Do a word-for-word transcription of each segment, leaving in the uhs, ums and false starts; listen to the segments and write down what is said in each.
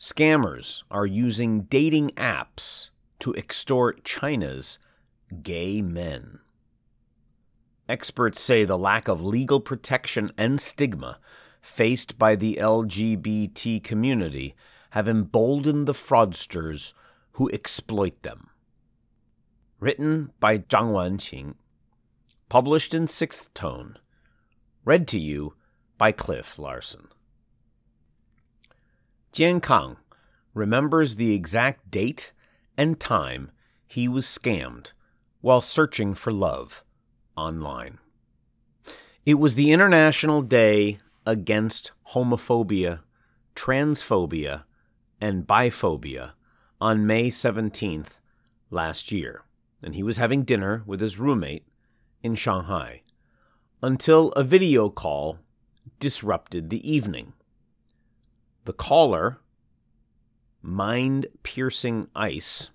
Scammers are using dating apps to extort China's gay men. Experts say the lack of legal protection and stigma faced by the L G B T community have emboldened the fraudsters who exploit them. Written by Zhang Wanqing, published in Sixth Tone, read to you by Cliff Larsen. Jiankang remembers the exact date and time he was scammed while searching for love online. It was the International Day Against Homophobia, Transphobia, and Biphobia on May seventeenth last year, and he was having dinner with his roommate in Shanghai until a video call disrupted the evening. The caller, Mind-Piercing Ice,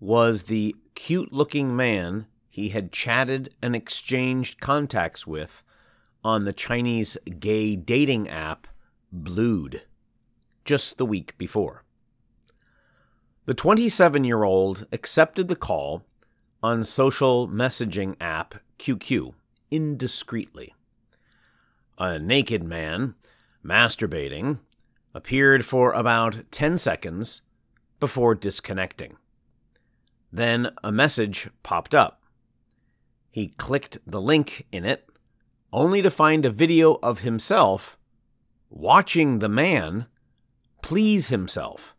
was the cute-looking man he had chatted and exchanged contacts with on the Chinese gay dating app Blued just the week before. The twenty-seven-year-old accepted the call on social messaging app Q Q indiscreetly. A naked man, masturbating, appeared for about ten seconds before disconnecting. Then a message popped up. He clicked the link in it, only to find a video of himself watching the man please himself.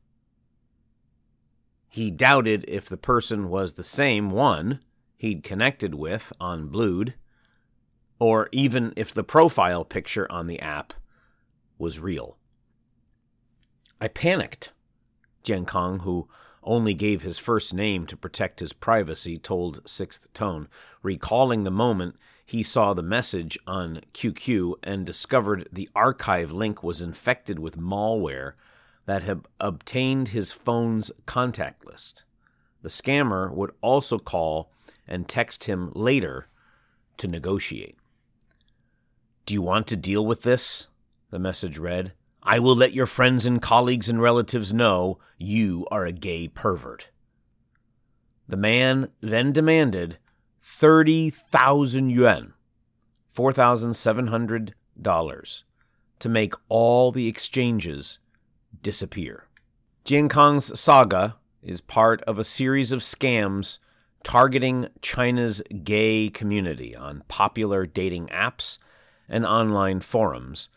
He doubted if the person was the same one he'd connected with on Blued, or even if the profile picture on the app was real. I panicked, Jiankang, who only gave his first name to protect his privacy, told Sixth Tone, recalling the moment he saw the message on Q Q and discovered the archive link was infected with malware that had obtained his phone's contact list. The scammer would also call and text him later to negotiate. "Do you want to deal with this?" the message read. "I will let your friends and colleagues and relatives know you are a gay pervert." The man then demanded thirty thousand yuan, four thousand seven hundred dollars, to make all the exchanges disappear. Jiankang's saga is part of a series of scams targeting China's gay community on popular dating apps and online forums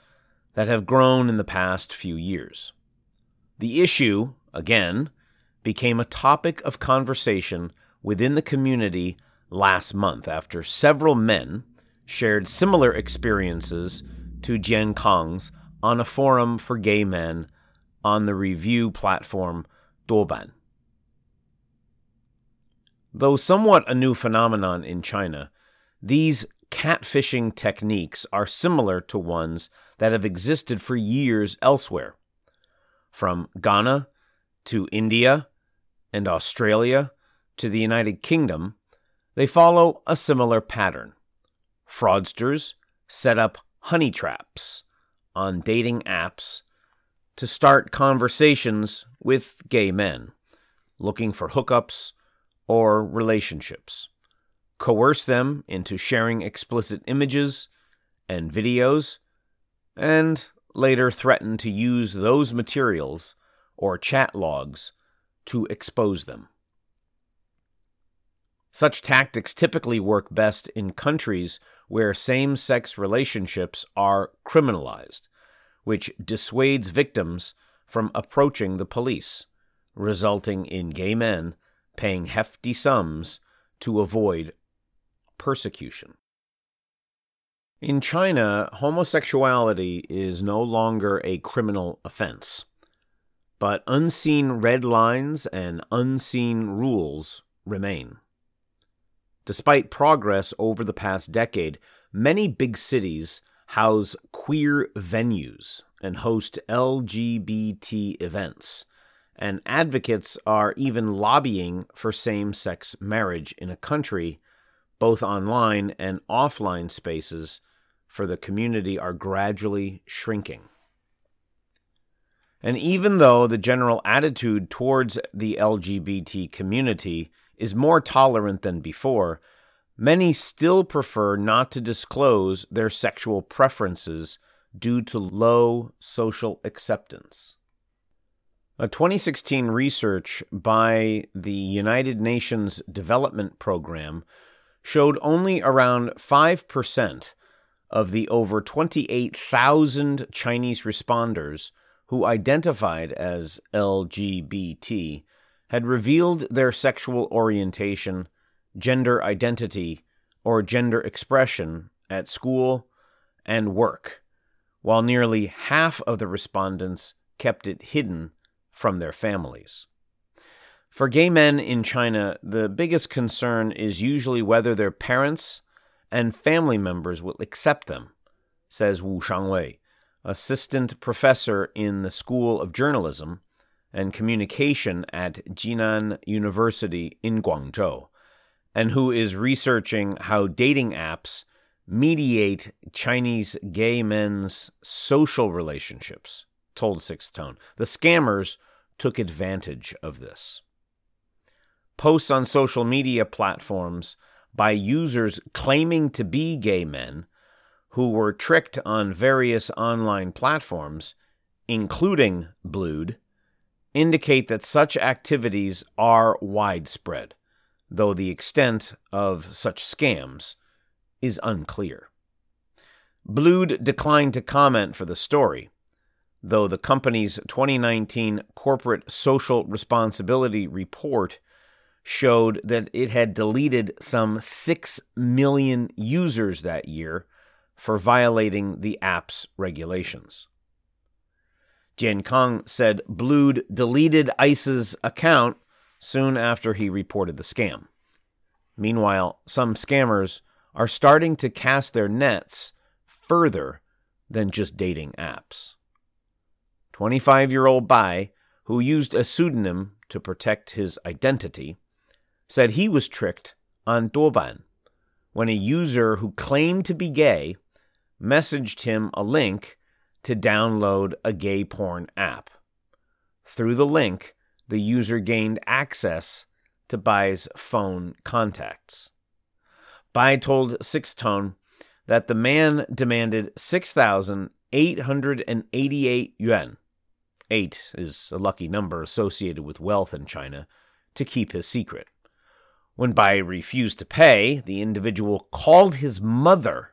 that have grown in the past few years. The issue, again, became a topic of conversation within the community last month after several men shared similar experiences to Jiankang's on a forum for gay men on the review platform Douban. Though somewhat a new phenomenon in China, these catfishing techniques are similar to ones that have existed for years elsewhere. From Ghana to India and Australia to the United Kingdom, they follow a similar pattern. Fraudsters set up honey traps on dating apps to start conversations with gay men looking for hookups or relationships, coerce them into sharing explicit images and videos, and later threaten to use those materials or chat logs to expose them. Such tactics typically work best in countries where same-sex relationships are criminalized, which dissuades victims from approaching the police, resulting in gay men paying hefty sums to avoid persecution. In China, homosexuality is no longer a criminal offense. but unseen red lines and unseen rules remain. Despite progress over the past decade, many big cities house queer venues and host L G B T events, and advocates are even lobbying for same-sex marriage in a country. Both online and offline spaces for the community are gradually shrinking. And even though the general attitude towards the L G B T community is more tolerant than before, many still prefer not to disclose their sexual preferences due to low social acceptance. A twenty sixteen research by the United Nations Development Program showed only around five percent of the over twenty-eight thousand Chinese responders who identified as L G B T had revealed their sexual orientation, gender identity, or gender expression at school and work, while nearly half of the respondents kept it hidden from their families. For gay men in China, the biggest concern is usually whether their parents and family members will accept them, says Wu Shangwei, assistant professor in the School of Journalism and Communication at Jinan University in Guangzhou, and who is researching how dating apps mediate Chinese gay men's social relationships, told Sixth Tone. The scammers took advantage of this. Posts on social media platforms by users claiming to be gay men who were tricked on various online platforms, including Blued, indicate that such activities are widespread, though the extent of such scams is unclear. Blued declined to comment for the story, though the company's twenty nineteen Corporate Social Responsibility Report showed that it had deleted some six million users that year for violating the app's regulations. Jian Kang said Blued deleted Ice's account soon after he reported the scam. Meanwhile, some scammers are starting to cast their nets further than just dating apps. twenty-five-year-old Bai, who used a pseudonym to protect his identity, said he was tricked on Douban when a user who claimed to be gay messaged him a link to download a gay porn app. Through the link, the user gained access to Bai's phone contacts. Bai told Sixth Tone that the man demanded six thousand eight hundred eighty-eight yuan, eight is a lucky number associated with wealth in China, to keep his secret. When Bai refused to pay, the individual called his mother,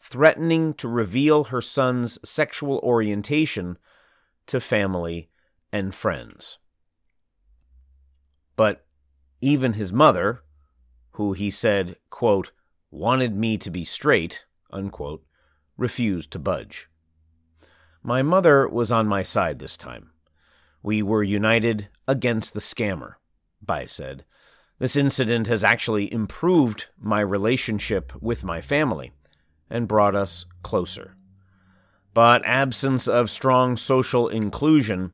threatening to reveal her son's sexual orientation to family and friends. But even his mother, who he said, quote, wanted me to be straight, unquote, refused to budge. My mother was on my side this time. We were united against the scammer, Bai said. This incident has actually improved my relationship with my family and brought us closer. But absence of strong social inclusion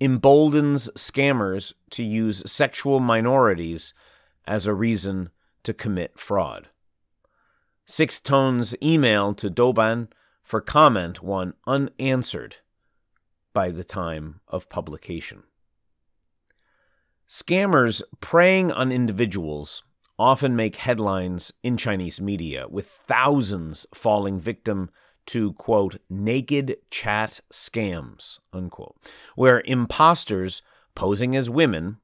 emboldens scammers to use sexual minorities as a reason to commit fraud. Sixth Tone's email to Douban for comment went unanswered by the time of publication. Scammers preying on individuals often make headlines in Chinese media, with thousands falling victim to, quote, naked chat scams, unquote, where imposters posing as women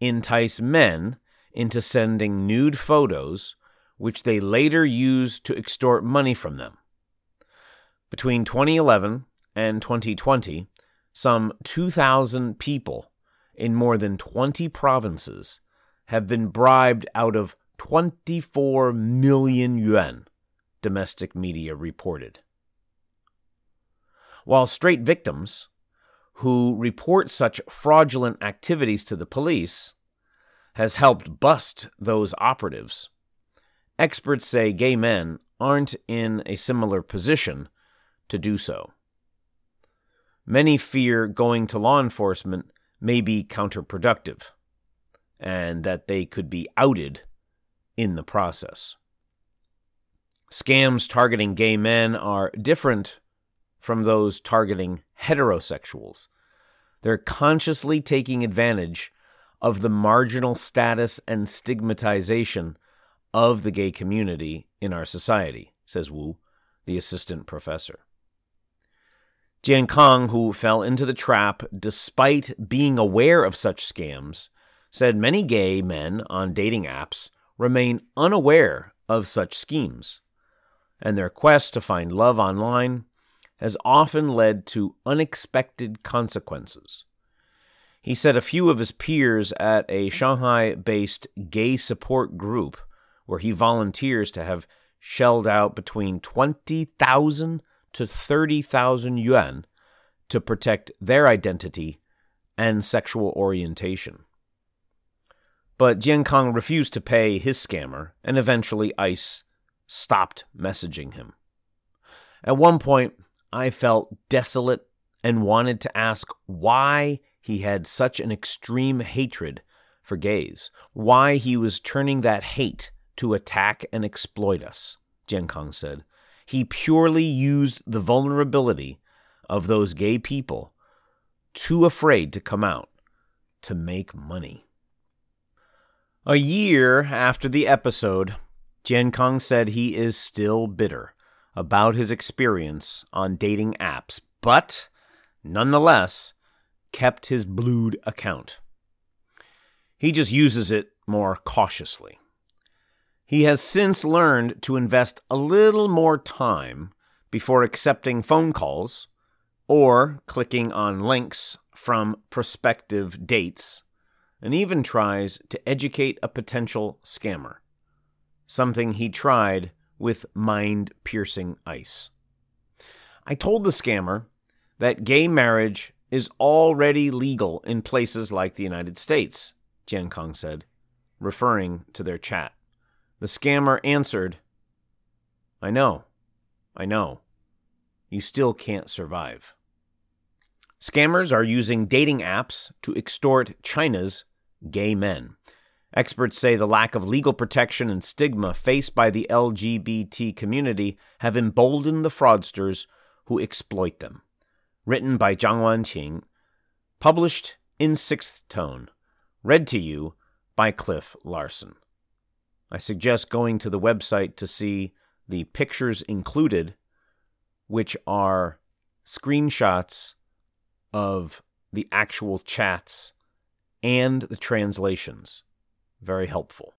entice men into sending nude photos, which they later use to extort money from them. Between twenty eleven and twenty twenty, some two thousand people in more than twenty provinces have been bribed out of twenty-four million yuan, domestic media reported. While straight victims, who report such fraudulent activities to the police has helped bust those operatives. Experts say gay men aren't in a similar position to do so. Many fear going to law enforcement may be counterproductive, and that they could be outed in the process. Scams targeting gay men are different from those targeting heterosexuals. They're consciously taking advantage of the marginal status and stigmatization of the gay community in our society, says Wu, the assistant professor. Jiankang, who fell into the trap despite being aware of such scams, said many gay men on dating apps remain unaware of such schemes, and their quest to find love online has often led to unexpected consequences. He said a few of his peers at a Shanghai-based gay support group where he volunteers to have shelled out between twenty thousand to thirty thousand yuan to protect their identity and sexual orientation. But Jiankang refused to pay his scammer, and eventually ICE stopped messaging him. At one point, I felt desolate and wanted to ask why he had such an extreme hatred for gays, why he was turning that hate to attack and exploit us, Jiankang said. He purely used the vulnerability of those gay people, too afraid to come out, to make money. A year after the episode, Jiankang said he is still bitter about his experience on dating apps, but nonetheless kept his Blued account. He just uses it more cautiously. He has since learned to invest a little more time before accepting phone calls or clicking on links from prospective dates, and even tries to educate a potential scammer, something he tried with Mind-Piercing Ice. I told the scammer that gay marriage is already legal in places like the United States, Jiankang said, referring to their chat. The scammer answered, I know, I know, you still can't survive. Scammers are using dating apps to extort China's gay men. Experts say the lack of legal protection and stigma faced by the L G B T community have emboldened the fraudsters who exploit them. Written by Zhang Wanqing, published in Sixth Tone, read to you by Cliff Larsen. I suggest going to the website to see the pictures included, which are screenshots of the actual chats and the translations. Very helpful.